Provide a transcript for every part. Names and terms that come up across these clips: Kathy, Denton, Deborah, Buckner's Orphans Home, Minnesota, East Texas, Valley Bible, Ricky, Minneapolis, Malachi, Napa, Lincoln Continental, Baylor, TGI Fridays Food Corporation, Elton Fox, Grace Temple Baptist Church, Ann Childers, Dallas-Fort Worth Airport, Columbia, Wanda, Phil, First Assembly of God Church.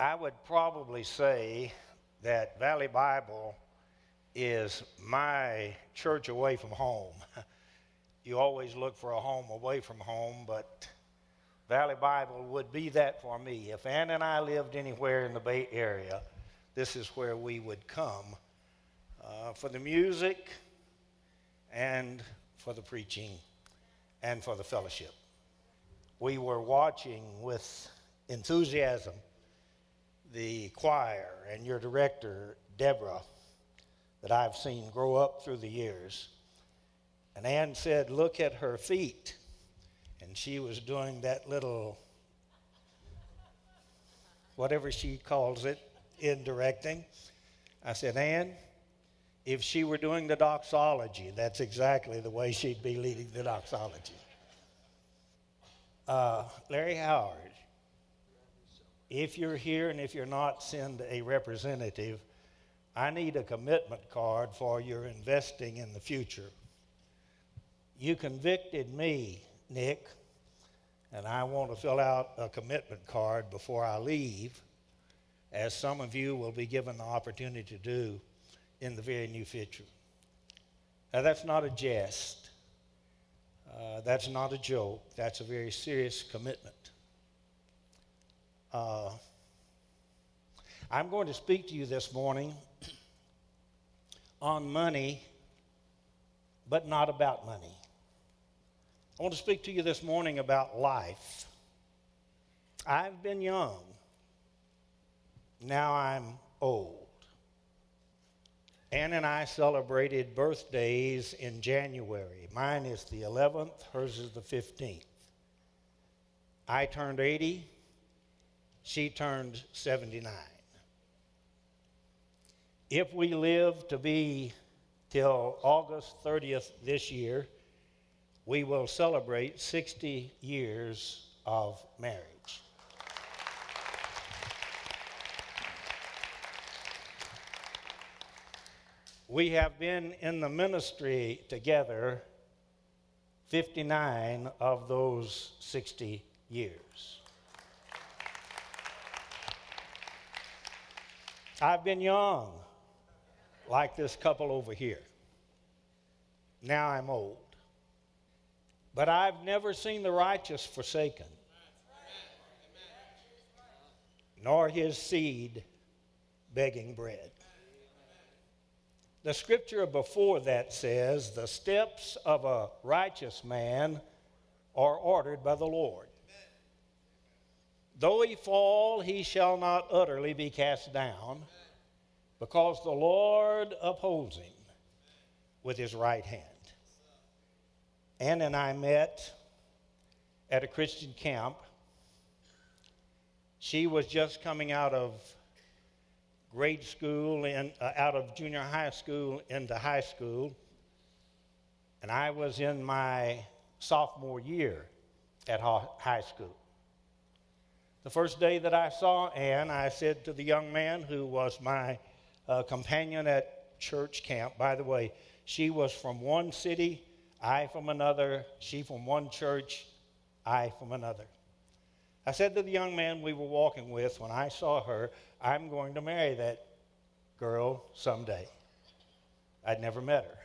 I would probably say that Valley Bible is my church away from home. You always look for a home away from home, but Valley Bible would be that for me. If Ann and I lived anywhere in the Bay Area, this is where we would come for the music and for the preaching and for the fellowship. We were watching with enthusiasm the choir and your director, Deborah, that I've seen grow up through the years. And Ann said, "Look at her feet." And she was doing that little, whatever she calls it, in directing. I said, "Ann, if she were doing the doxology, that's exactly the way she'd be leading the doxology." Larry Howard, if you're here and if you're not, send a representative. I need a commitment card for your investing in the future. You convicted me, Nick, and I want to fill out a commitment card before I leave, as some of you will be given the opportunity to do in the very near future. Now, that's not a jest. That's not a joke. That's a very serious commitment. I'm going to speak to you this morning on money, but not about money. I want to speak to you this morning about life. I've been young. Now I'm old. Ann and I celebrated birthdays in January. Mine is the 11th, hers is the 15th. I turned 80, she turned 79. If we live to be till August 30th this year, we will celebrate 60 years of marriage. We have been in the ministry together 59 of those 60 years. I've been young, like this couple over here. Now I'm old. But I've never seen the righteous forsaken, nor his seed begging bread. The scripture before that says, "The steps of a righteous man are ordered by the Lord. Though he fall, he shall not utterly be cast down, because the Lord upholds him with his right hand." Ann and I met at a Christian camp. She was just coming out of grade school and out of junior high school into high school, and I was in my sophomore year at high school. The first day that I saw Ann, I said to the young man who was my companion at church camp, by the way, she was from one city, I from another, she from one church, I from another. I said to the young man we were walking with when I saw her, "I'm going to marry that girl someday." I'd never met her.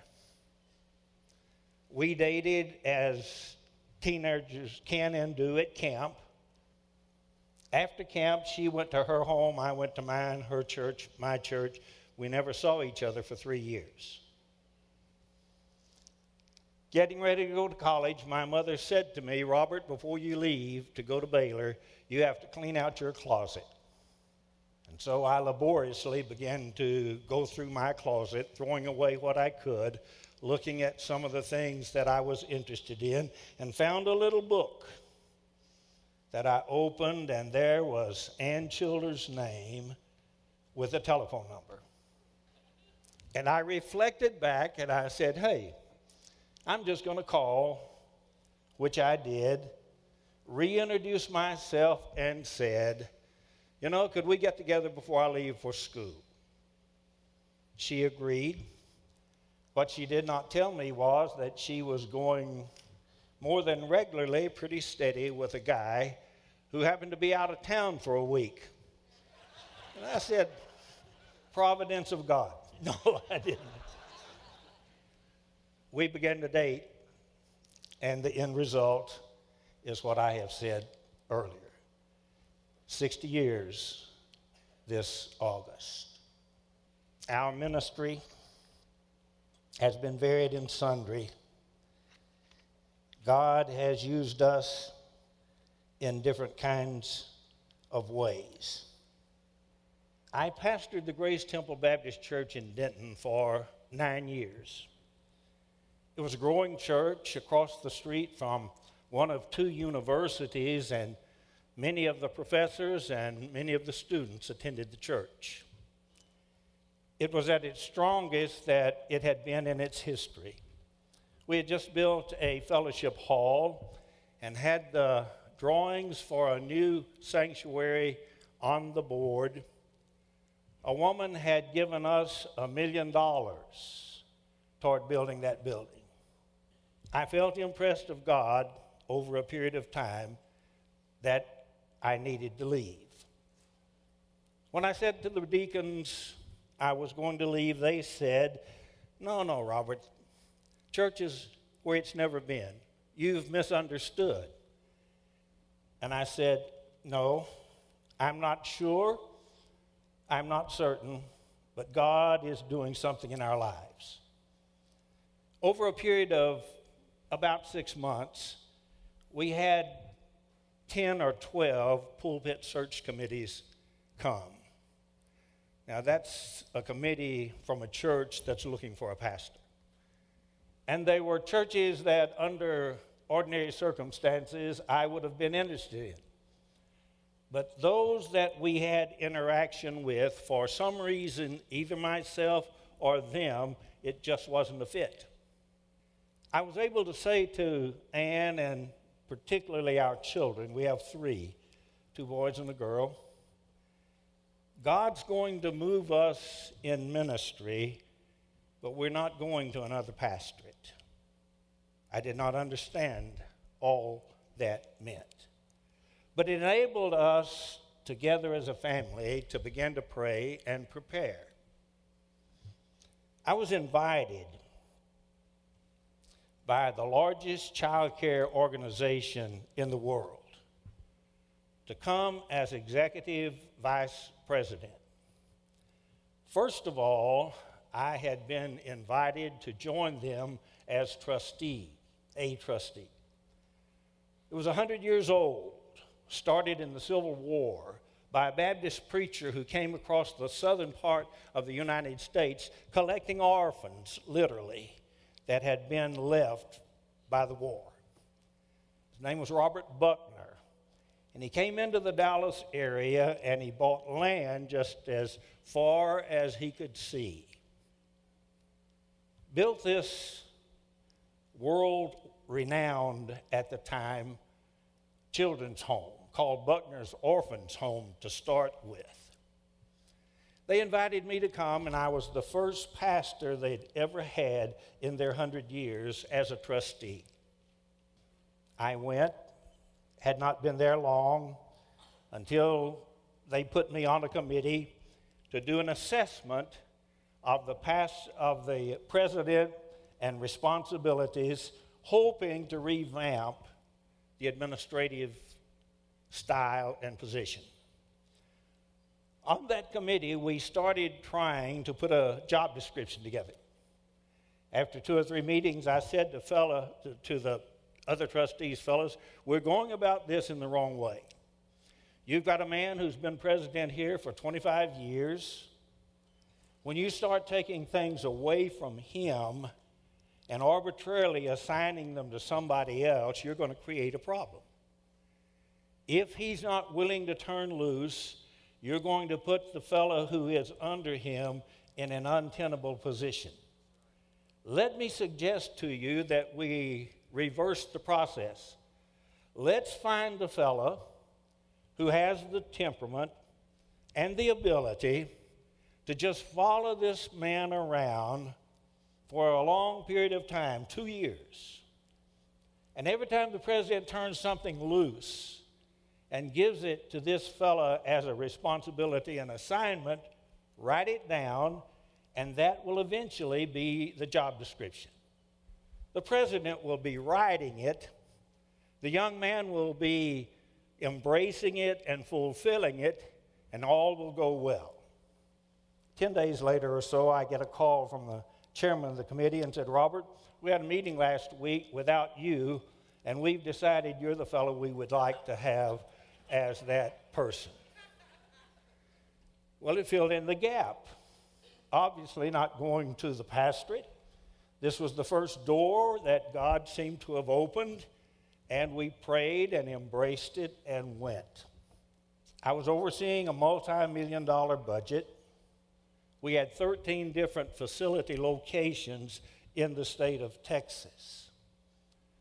We dated as teenagers can and do at camp. After camp, she went to her home, I went to mine, her church, my church. We never saw each other for 3 years. Getting ready to go to college, my mother said to me, "Robert, before you leave to go to Baylor, you have to clean out your closet." And so I laboriously began to go through my closet, throwing away what I could, looking at some of the things that I was interested in, and found a little book that I opened, and there was Ann Childers' name with a telephone number. And I reflected back, and I said, "Hey, I'm just going to call," which I did, reintroduce myself, and said, "You know, could we get together before I leave for school?" She agreed. What she did not tell me was that she was going more than regularly, pretty steady, with a guy who happened to be out of town for a week. And I said, providence of God. No, I didn't. We began to date, and the end result is what I have said earlier. 60 years this August. Our ministry has been varied in sundry. God has used us in different kinds of ways. I pastored the Grace Temple Baptist Church in Denton for 9 years. It was a growing church across the street from one of two universities, and many of the professors and many of the students attended the church. It was at its strongest that it had been in its history. We had just built a fellowship hall and had the drawings for a new sanctuary on the board. A woman had given us $1 million toward building that building. I felt impressed of God over a period of time that I needed to leave. When I said to the deacons I was going to leave, they said, no, Robert, church is where it's never been. You've misunderstood. And I said, no, I'm not sure, I'm not certain, but God is doing something in our lives. Over a period of about 6 months, we had 10 or 12 pulpit search committees come. Now, that's a committee from a church that's looking for a pastor. And they were churches that, under ordinary circumstances, I would have been interested in. But those that we had interaction with, for some reason, either myself or them, it just wasn't a fit. I was able to say to Ann and particularly our children, we have 3, 2 boys and a girl, God's going to move us in ministry, but we're not going to another pastorate. I did not understand all that meant. But it enabled us together as a family to begin to pray and prepare. I was invited by the largest child care organization in the world to come as executive vice president. First of all, I had been invited to join them as a trustee. It was 100 years old, started in the Civil War by a Baptist preacher who came across the southern part of the United States collecting orphans, literally, that had been left by the war. His name was Robert Buckner, and he came into the Dallas area and he bought land just as far as he could see. Built this world-renowned, at the time, children's home called Buckner's Orphans Home to start with. They invited me to come, and I was the first pastor they'd ever had in their 100 years as a trustee. I went, had not been there long, until they put me on a committee to do an assessment of the president and responsibilities, hoping to revamp the administrative style and position. On that committee, we started trying to put a job description together. After 2 or 3 meetings, I said to the other trustees, fellas, we're going about this in the wrong way. You've got a man who's been president here for 25 years. When you start taking things away from him and arbitrarily assigning them to somebody else, you're going to create a problem. If he's not willing to turn loose, you're going to put the fellow who is under him in an untenable position. Let me suggest to you that we reverse the process. Let's find the fellow who has the temperament and the ability to just follow this man around for a long period of time, 2 years. And every time the president turns something loose, and gives it to this fellow as a responsibility and assignment, write it down, and that will eventually be the job description. The president will be writing it. The young man will be embracing it and fulfilling it, and all will go well. 10 days later or so, I get a call from the chairman of the committee and said, Robert, we had a meeting last week without you, and we've decided you're the fellow we would like to have as that person. Well, it filled in the gap. Obviously not going to the pastorate. This was the first door that God seemed to have opened, and we prayed and embraced it and went. I was overseeing a multi-million-dollar budget. We had 13 different facility locations in the state of Texas.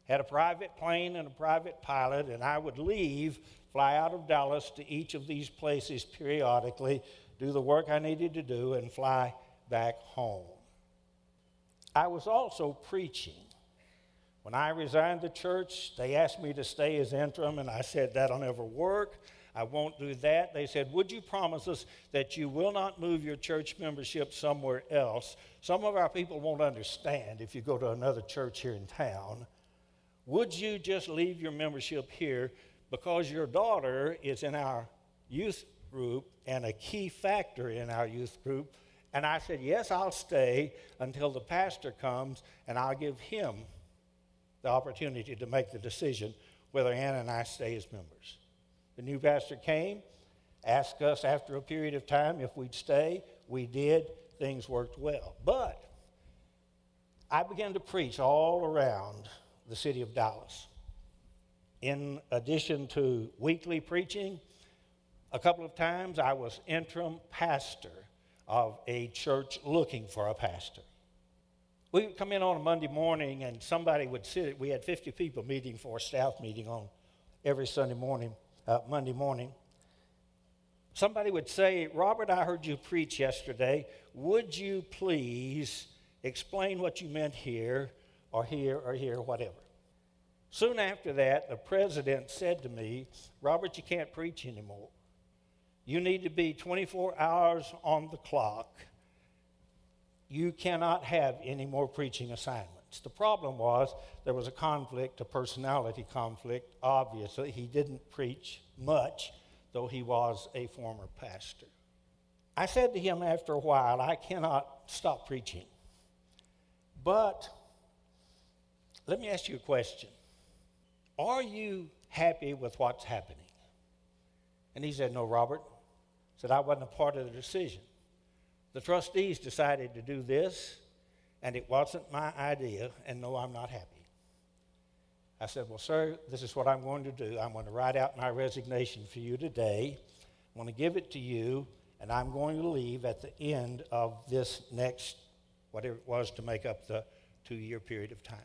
Had a private plane and a private pilot, and I would leave, fly out of Dallas to each of these places periodically, do the work I needed to do, and fly back home. I was also preaching. When I resigned the church, they asked me to stay as interim, and I said, that'll never work. I won't do that. They said, would you promise us that you will not move your church membership somewhere else? Some of our people won't understand if you go to another church here in town. Would you just leave your membership here because your daughter is in our youth group and a key factor in our youth group? And I said, yes, I'll stay until the pastor comes, and I'll give him the opportunity to make the decision whether Ann and I stay as members. The new pastor came, asked us after a period of time if we'd stay. We did. Things worked well. But I began to preach all around the city of Dallas. In addition to weekly preaching, a couple of times I was interim pastor of a church looking for a pastor. We would come in on a Monday morning, and somebody would sit. We had 50 people meeting for a staff meeting on every Sunday morning. Monday morning, somebody would say, Robert, I heard you preach yesterday. Would you please explain what you meant here or here or here, whatever? Soon after that, the president said to me, Robert, you can't preach anymore. You need to be 24 hours on the clock. You cannot have any more preaching assignments. The problem was there was a conflict, a personality conflict. Obviously, he didn't preach much, though he was a former pastor. I said to him after a while, I cannot stop preaching. But let me ask you a question. Are you happy with what's happening? And he said, no, Robert. He said, I wasn't a part of the decision. The trustees decided to do this, and it wasn't my idea, and no, I'm not happy. I said, well, sir, this is what I'm going to do. I'm going to write out my resignation for you today. I'm going to give it to you, and I'm going to leave at the end of this next, whatever it was, to make up the 2-year period of time.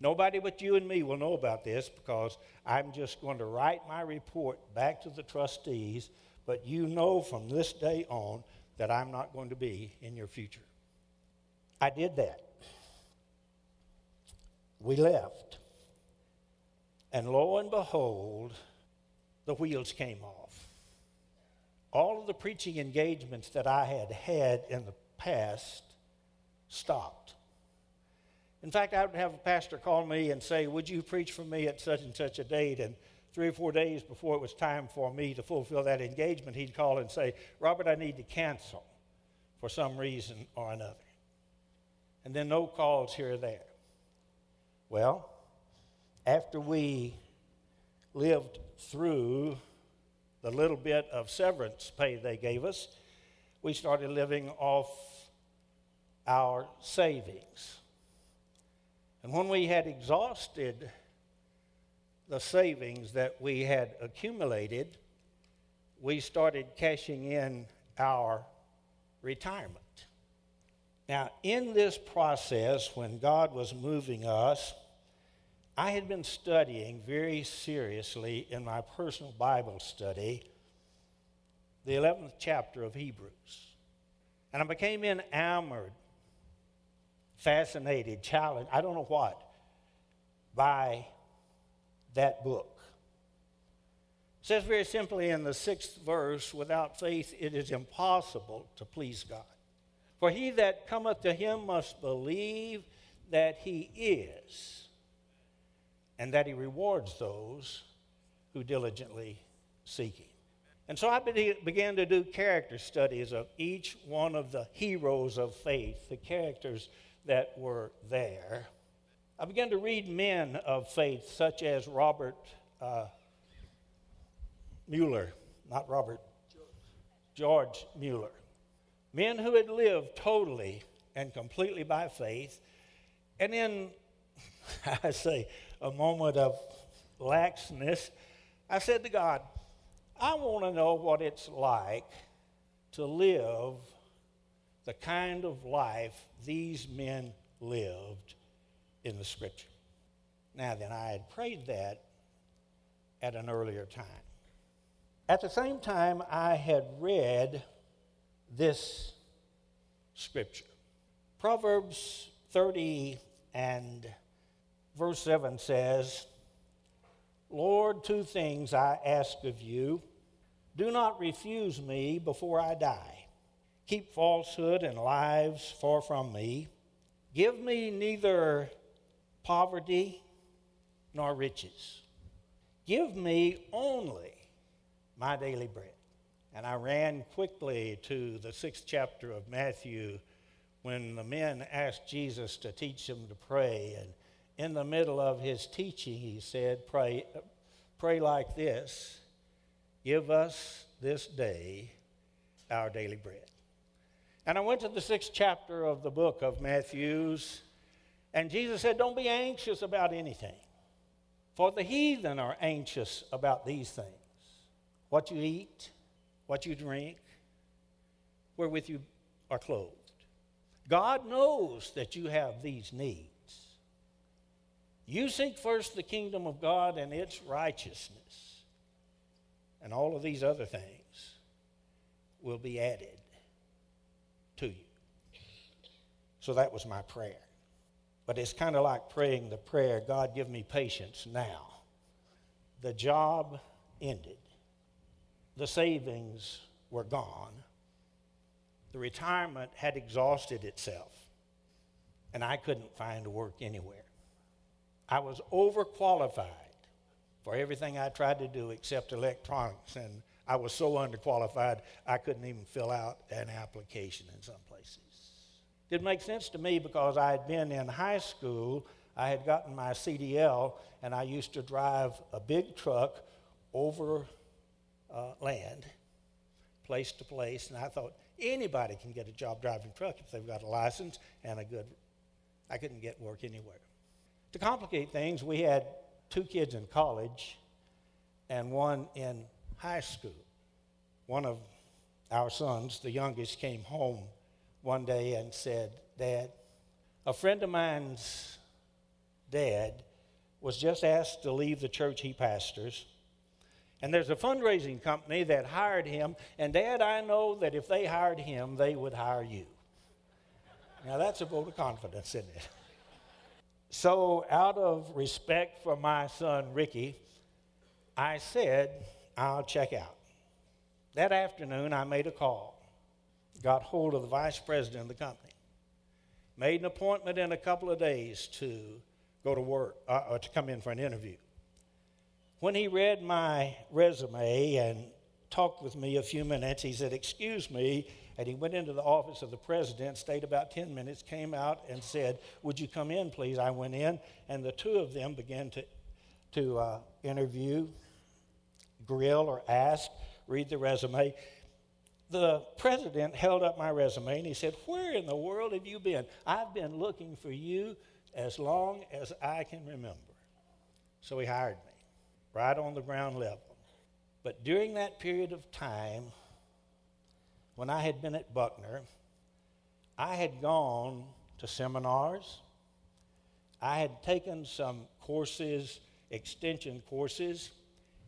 Nobody but you and me will know about this because I'm just going to write my report back to the trustees, but you know from this day on that I'm not going to be in your future. I did that. We left. And lo and behold, the wheels came off. All of the preaching engagements that I had had in the past stopped. In fact, I would have a pastor call me and say, would you preach for me at such and such a date? And 3 or 4 days before it was time for me to fulfill that engagement, he'd call and say, Robert, I need to cancel for some reason or another. And then no calls here or there. Well, after we lived through the little bit of severance pay they gave us, we started living off our savings. And when we had exhausted the savings that we had accumulated, we started cashing in our retirement. Now, in this process, when God was moving us, I had been studying very seriously in my personal Bible study the 11th chapter of Hebrews. And I became enamored, fascinated, challenged, I don't know what, by that book. It says very simply in the 6th verse, without faith it is impossible to please God. For he that cometh to him must believe that he is, and that he rewards those who diligently seek him. And so I began to do character studies of each one of the heroes of faith, the characters that were there. I began to read men of faith, such as Robert Mueller, not Robert, George Mueller. Men who had lived totally and completely by faith, and in, I say, a moment of laxness, I said to God, I want to know what it's like to live the kind of life these men lived in the Scripture. Now then, I had prayed that at an earlier time. At the same time, I had read this Scripture. Proverbs 30 and verse 7 says, Lord, two things I ask of you. Do not refuse me before I die. Keep falsehood and lies far from me. Give me neither poverty nor riches. Give me only my daily bread. And I ran quickly to the 6th chapter of Matthew when the men asked Jesus to teach them to pray, and in the middle of his teaching, he said, pray like this, give us this day our daily bread. And I went to the 6th chapter of the book of Matthew, and Jesus said, don't be anxious about anything, for the heathen are anxious about these things, what you eat, what you drink, wherewith you are clothed. God knows that you have these needs. You seek first the kingdom of God and its righteousness, and all of these other things will be added to you. So that was my prayer. But it's kind of like praying the prayer, God, give me patience now. The job ended. The savings were gone. The retirement had exhausted itself, and I couldn't find work anywhere. I was overqualified for everything I tried to do except electronics, and I was so underqualified I couldn't even fill out an application in some places. It didn't make sense to me because I had been in high school, I had gotten my CDL, and I used to drive a big truck over land, place to place, and I thought anybody can get a job driving a truck if they've got a license and a good, I couldn't get work anywhere. To complicate things, we had 2 kids in college and 1 in high school. One of our sons, the youngest, came home one day and said, Dad, a friend of mine's dad was just asked to leave the church he pastors, and there's a fundraising company that hired him, and Dad, I know that if they hired him, they would hire you. Now that's a vote of confidence, isn't it? So out of respect for my son, Ricky, I said, I'll check out. That afternoon, I made a call, got hold of the vice president of the company, made an appointment in a couple of days to go to work, or to come in for an interview. When he read my resume and talked with me a few minutes, he said, excuse me, and he went into the office of the president, stayed about 10 minutes, came out and said, would you come in, please? I went in, and the 2 of them began to interview, grill or ask, read the resume. The president held up my resume, and he said, where in the world have you been? I've been looking for you as long as I can remember. So he hired me, right on the ground level. But during that period of time, when I had been at Buckner, I had gone to seminars. I had taken some courses, extension courses,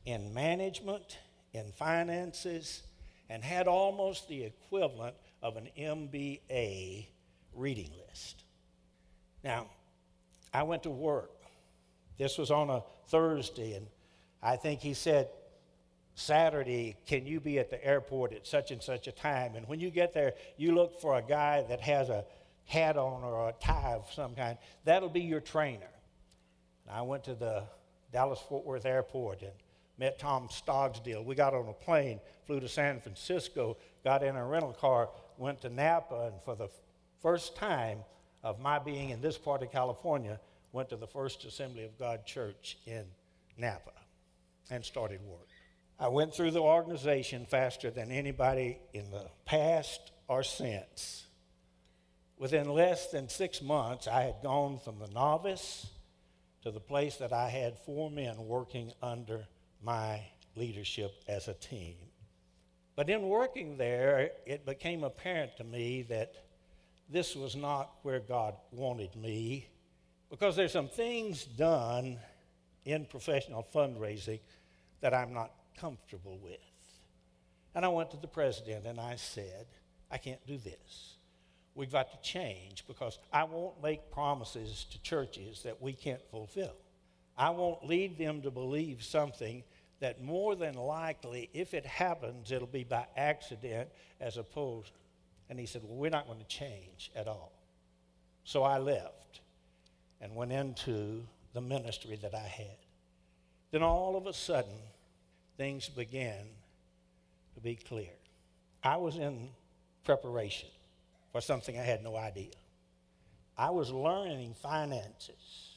in management, in finances, and had almost the equivalent of an MBA reading list. Now, I went to work. This was on a Thursday, and I think he said, Saturday, can you be at the airport at such and such a time? And when you get there, you look for a guy that has a hat on or a tie of some kind. That'll be your trainer. And I went to the Dallas-Fort Worth Airport and met Tom Stogsdale. We got on a plane, flew to San Francisco, got in a rental car, went to Napa, and for the first time of my being in this part of California, went to the First Assembly of God Church in Napa and started work. I went through the organization faster than anybody in the past or since. Within less than 6 months, I had gone from the novice to the place that I had 4 men working under my leadership as a team. But in working there, it became apparent to me that this was not where God wanted me, because there's some things done in professional fundraising that I'm not comfortable with. And I went to the president and I said, I can't do this. We've got to change, because I won't make promises to churches that we can't fulfill. I won't lead them to believe something that more than likely, if it happens, it'll be by accident as opposed. And he said, well, we're not going to change at all. So I left and went into the ministry that I had. Then all of a sudden, things began to be clear. I was in preparation for something I had no idea. I was learning finances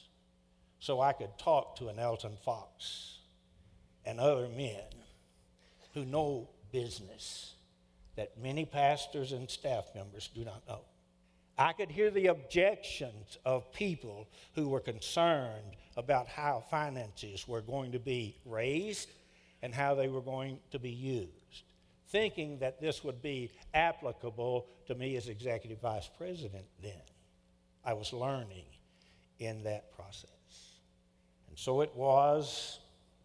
so I could talk to an Elton Fox and other men who know business that many pastors and staff members do not know. I could hear the objections of people who were concerned about how finances were going to be raised and how they were going to be used, thinking that this would be applicable to me as executive vice president then. I was learning in that process. And so it was,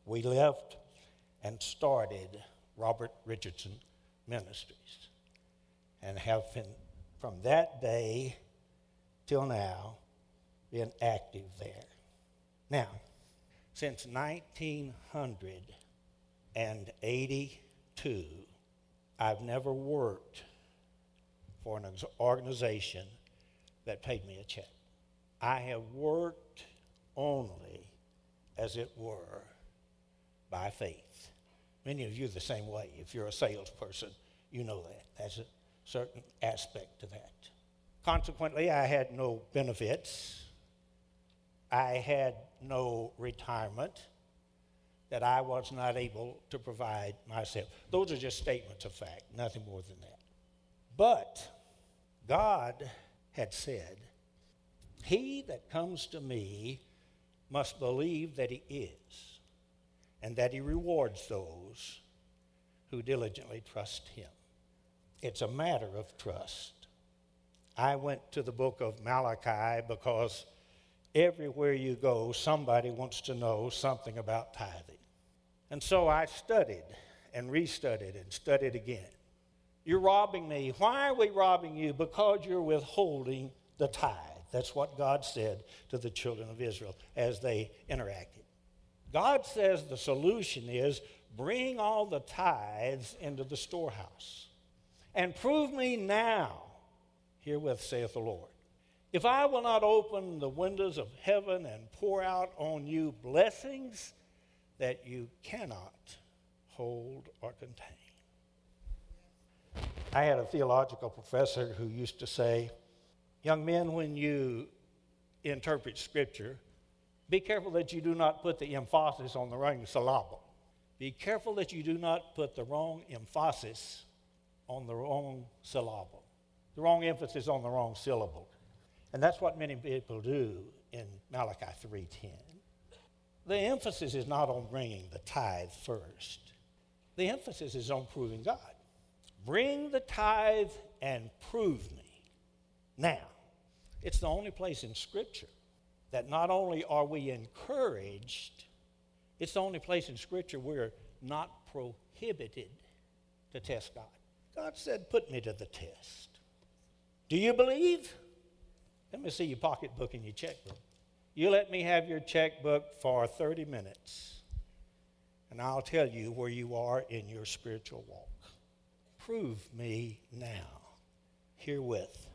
we left and started Robert Richardson Ministries, and have been from that day till now been active there. Now, since 1982, I've never worked for an organization that paid me a check. I have worked only, as it were, by faith. Many of you the same way. If you're a salesperson, you know that. That's a certain aspect to that. Consequently, I had no benefits. I had no retirement that I was not able to provide myself. Those are just statements of fact, nothing more than that. But God had said, he that comes to me must believe that he is, and that he rewards those who diligently trust him. It's a matter of trust. I went to the book of Malachi because everywhere you go, somebody wants to know something about tithing. And so I studied and restudied and studied again. You're robbing me. Why are we robbing you? Because you're withholding the tithe. That's what God said to the children of Israel as they interacted. God says the solution is bring all the tithes into the storehouse and prove me now, herewith saith the Lord, if I will not open the windows of heaven and pour out on you blessings that you cannot hold or contain. I had a theological professor who used to say, young men, when you interpret Scripture, be careful that you do not put the emphasis on the wrong syllable. Be careful that you do not put the wrong emphasis on the wrong syllable. The wrong emphasis on the wrong syllable. And that's what many people do in Malachi 3:10. The emphasis is not on bringing the tithe first. The emphasis is on proving God. Bring the tithe and prove me. Now, it's the only place in Scripture that not only are we encouraged, it's the only place in Scripture we're not prohibited to test God. God said, put me to the test. Do you believe? Let me see your pocketbook and your checkbook. You let me have your checkbook for 30 minutes. and I'll tell you where you are in your spiritual walk. Prove me now, herewith.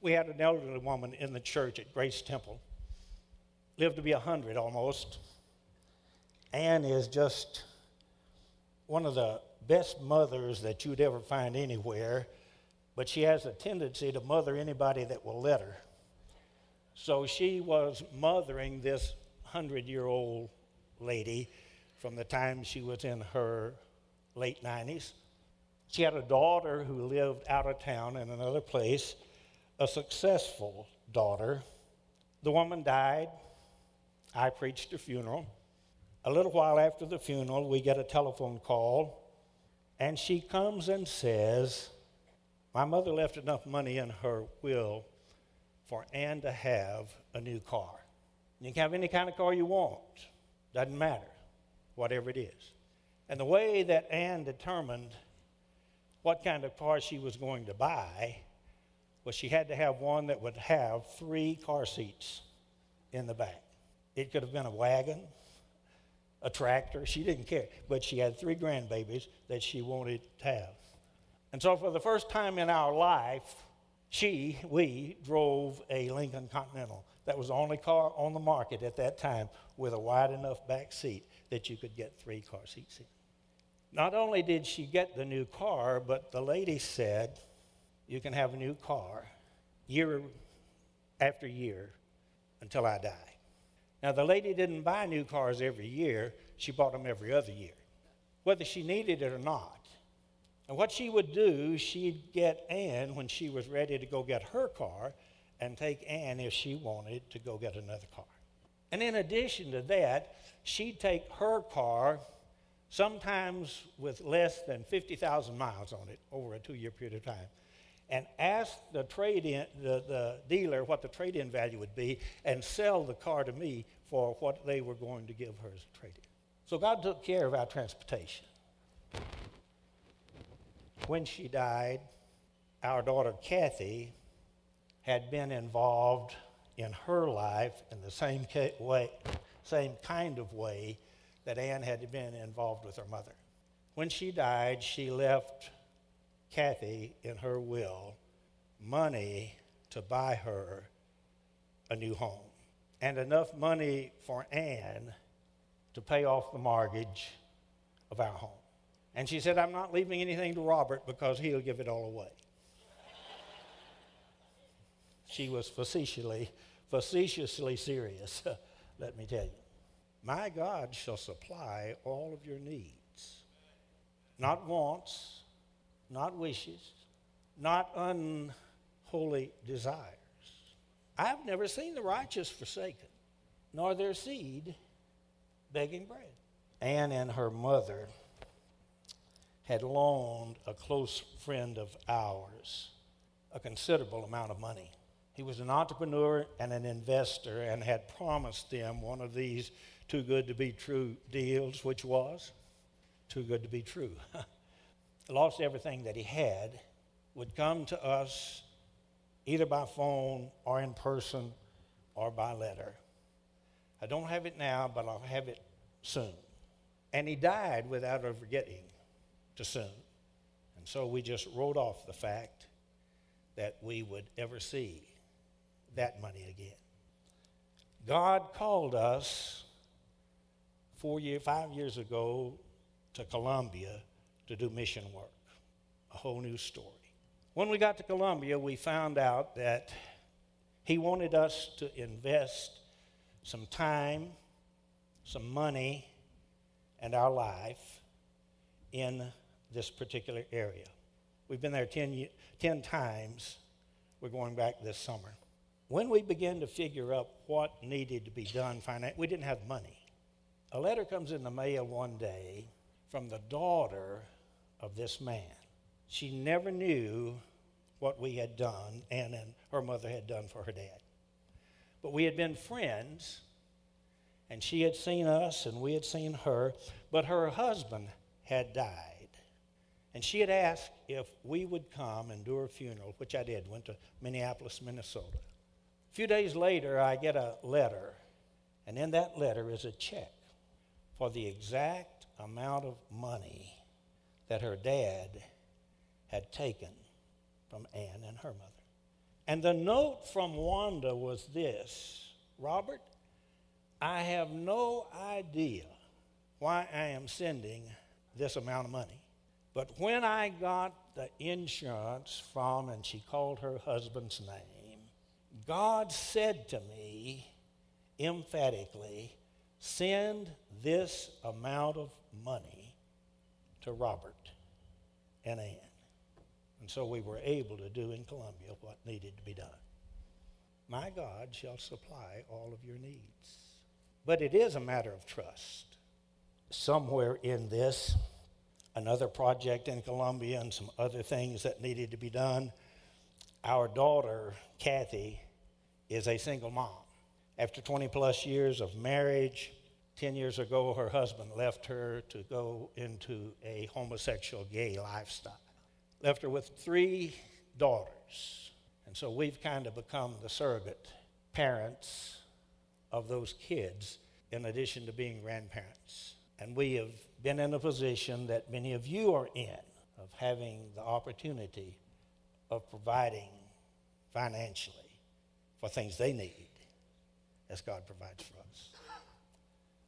We had an elderly woman in the church at Grace Temple, lived to be 100 almost. Ann is just one of the best mothers that you'd ever find anywhere, but she has a tendency to mother anybody that will let her. So she was mothering this 100-year-old lady from the time she was in her late 90s. She had a daughter who lived out of town in another place, a successful daughter. The woman died. I preached a funeral. A little while after the funeral, we get a telephone call, and she comes and says, my mother left enough money in her will for Ann to have a new car. You can have any kind of car you want. Doesn't matter, whatever it is. And the way that Ann determined what kind of car she was going to buy was she had to have one that would have 3 car seats in the back. It could have been a wagon, a tractor, she didn't care, but she had 3 grandbabies that she wanted to have. And so for the first time in our life, we drove a Lincoln Continental. That was the only car on the market at that time with a wide enough back seat that you could get 3 car seats in. Not only did she get the new car, but the lady said, you can have a new car year after year until I die. Now, the lady didn't buy new cars every year. She bought them every other year, whether she needed it or not. And what she would do, she'd get Ann when she was ready to go get her car and take Ann if she wanted to go get another car. And in addition to that, she'd take her car, sometimes with less than 50,000 miles on it over a 2-year period of time, and ask the trade-in, the dealer what the trade-in value would be and sell the car to me for what they were going to give her as a trade-in. So God took care of our transportation. When she died, our daughter Kathy had been involved in her life in the same kind of way that Ann had been involved with her mother. When she died, she left Kathy in her will money to buy her a new home and enough money for Ann to pay off the mortgage of our home. And she said, I'm not leaving anything to Robert because he'll give it all away. She was facetiously serious, let me tell you. My God shall supply all of your needs, not wants, not wishes, not unholy desires. I've never seen the righteous forsaken, nor their seed begging bread. Ann and her mother had loaned a close friend of ours a considerable amount of money. He was an entrepreneur and an investor and had promised them one of these too-good-to-be-true deals, which was too good to be true. Lost everything that he had, would come to us either by phone or in person or by letter. I don't have it now, but I'll have it soon. And he died without ever getting to soon. And so we just wrote off the fact that we would ever see that money again. God called us 5 years ago to Columbia to do mission work, a whole new story. When we got to Columbia, we found out that he wanted us to invest some time, some money, and our life in this particular area. We've been there 10 times. We're going back this summer. When we began to figure out what needed to be done financially, we didn't have money. A letter comes in the mail one day from the daughter of this man. She never knew what we had done, Ann and her mother had done for her dad. But we had been friends, and she had seen us, and we had seen her, but her husband had died. And she had asked if we would come and do her funeral, which I did, went to Minneapolis, Minnesota. A few days later, I get a letter, and in that letter is a check for the exact amount of money that her dad had taken from Ann and her mother. And the note from Wanda was this: Robert, I have no idea why I am sending this amount of money. But when I got the insurance from, and she called her husband's name, God said to me emphatically, send this amount of money to Robert and Ann. And so we were able to do in Columbia what needed to be done. My God shall supply all of your needs. But it is a matter of trust. Somewhere in this, another project in Columbia and some other things that needed to be done, our daughter, Kathy, is a single mom. After 20 plus years of marriage, 10 years ago, her husband left her to go into a homosexual gay lifestyle. Left her with 3 daughters. And so we've kind of become the surrogate parents of those kids in addition to being grandparents. And we have been in a position that many of you are in, of having the opportunity of providing financially for things they need as God provides for us.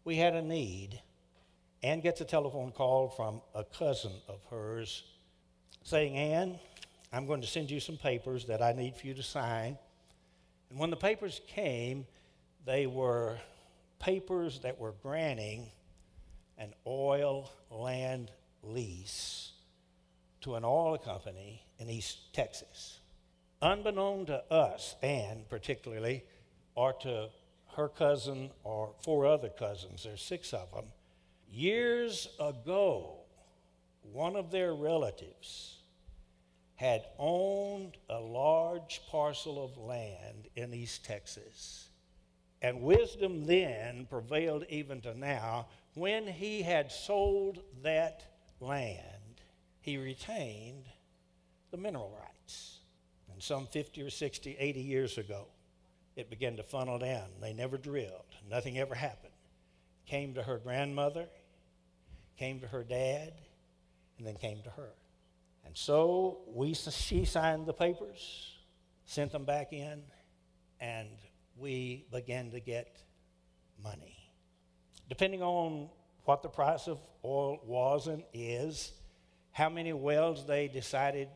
We had a need, Ann gets a telephone call from a cousin of hers saying, Ann, I'm going to send you some papers that I need for you to sign. And when the papers came, they were papers that were granting an oil land lease to an oil company in East Texas. Unbeknown to us, Ann particularly, or to her cousin or 4 other cousins, there's 6 of them, years ago, one of their relatives had owned a large parcel of land in East Texas. And wisdom then prevailed even to now. When he had sold that land, he retained the mineral rights. And some 50 or 60, 80 years ago, it began to funnel down. They never drilled. Nothing ever happened. Came to her grandmother, came to her dad, and then came to her. And so she signed the papers, sent them back in, and we began to get money. Depending on what the price of oil was and is, how many wells they decided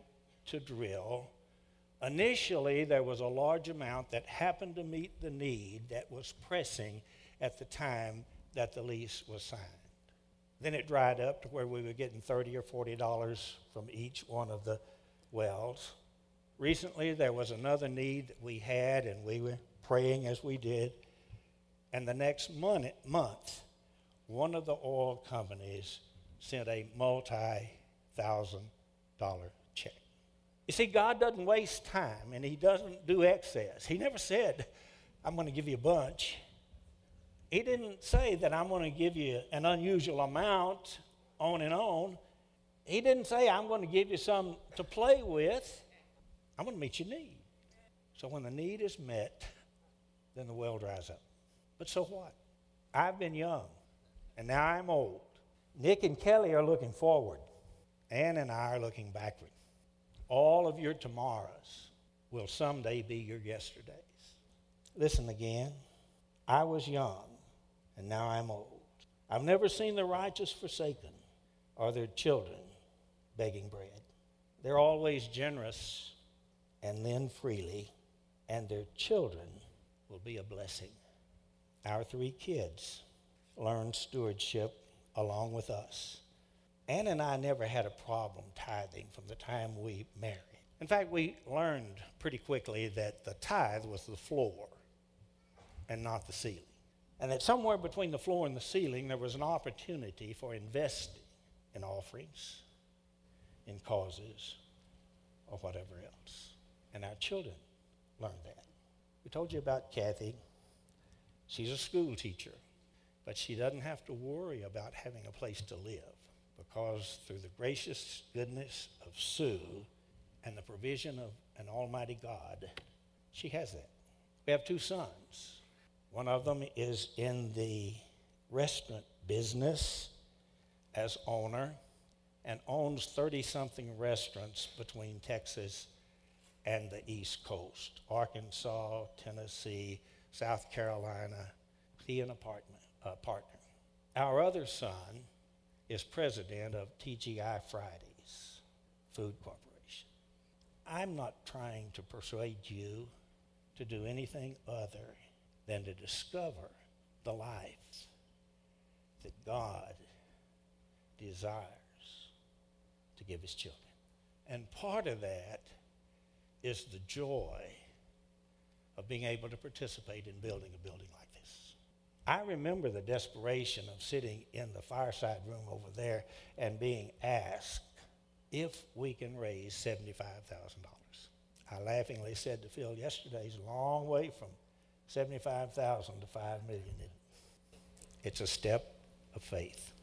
to drill, initially there was a large amount that happened to meet the need that was pressing at the time that the lease was signed. Then it dried up to where we were getting $30 or $40 from each one of the wells. Recently, there was another need that we had, and we were praying as we did. And the next month, one of the oil companies sent a multi-thousand-dollar check. You see, God doesn't waste time, and He doesn't do excess. He never said, I'm going to give you a bunch. He didn't say that I'm going to give you an unusual amount on and on. He didn't say, I'm going to give you some to play with. I'm going to meet your need. So when the need is met, then the well dries up. But so what? I've been young, and now I'm old. Nick and Kelly are looking forward. Ann and I are looking backward. All of your tomorrows will someday be your yesterdays. Listen again. I was young, and now I'm old. I've never seen the righteous forsaken or their children begging bread. They're always generous and lend freely, and their children will be a blessing. Our 3 kids learned stewardship along with us. Ann and I never had a problem tithing from the time we married. In fact, we learned pretty quickly that the tithe was the floor and not the ceiling. And that somewhere between the floor and the ceiling, there was an opportunity for investing in offerings, in causes, or whatever else. And our children learned that. We told you about Kathy. She's a school teacher, but she doesn't have to worry about having a place to live because through the gracious goodness of Sue and the provision of an almighty God, she has that. We have 2 sons. One of them is in the restaurant business as owner and owns 30-something restaurants between Texas and the East Coast, Arkansas, Tennessee, South Carolina. He and a partner. Our other son is president of TGI Fridays Food Corporation. I'm not trying to persuade you to do anything other than to discover the life that God desires to give his children. And part of that is the joy of being able to participate in building a building like this. I remember the desperation of sitting in the fireside room over there and being asked if we can raise $75,000. I laughingly said to Phil, yesterday's a long way from 75,000 to 5 million. It's a step of faith.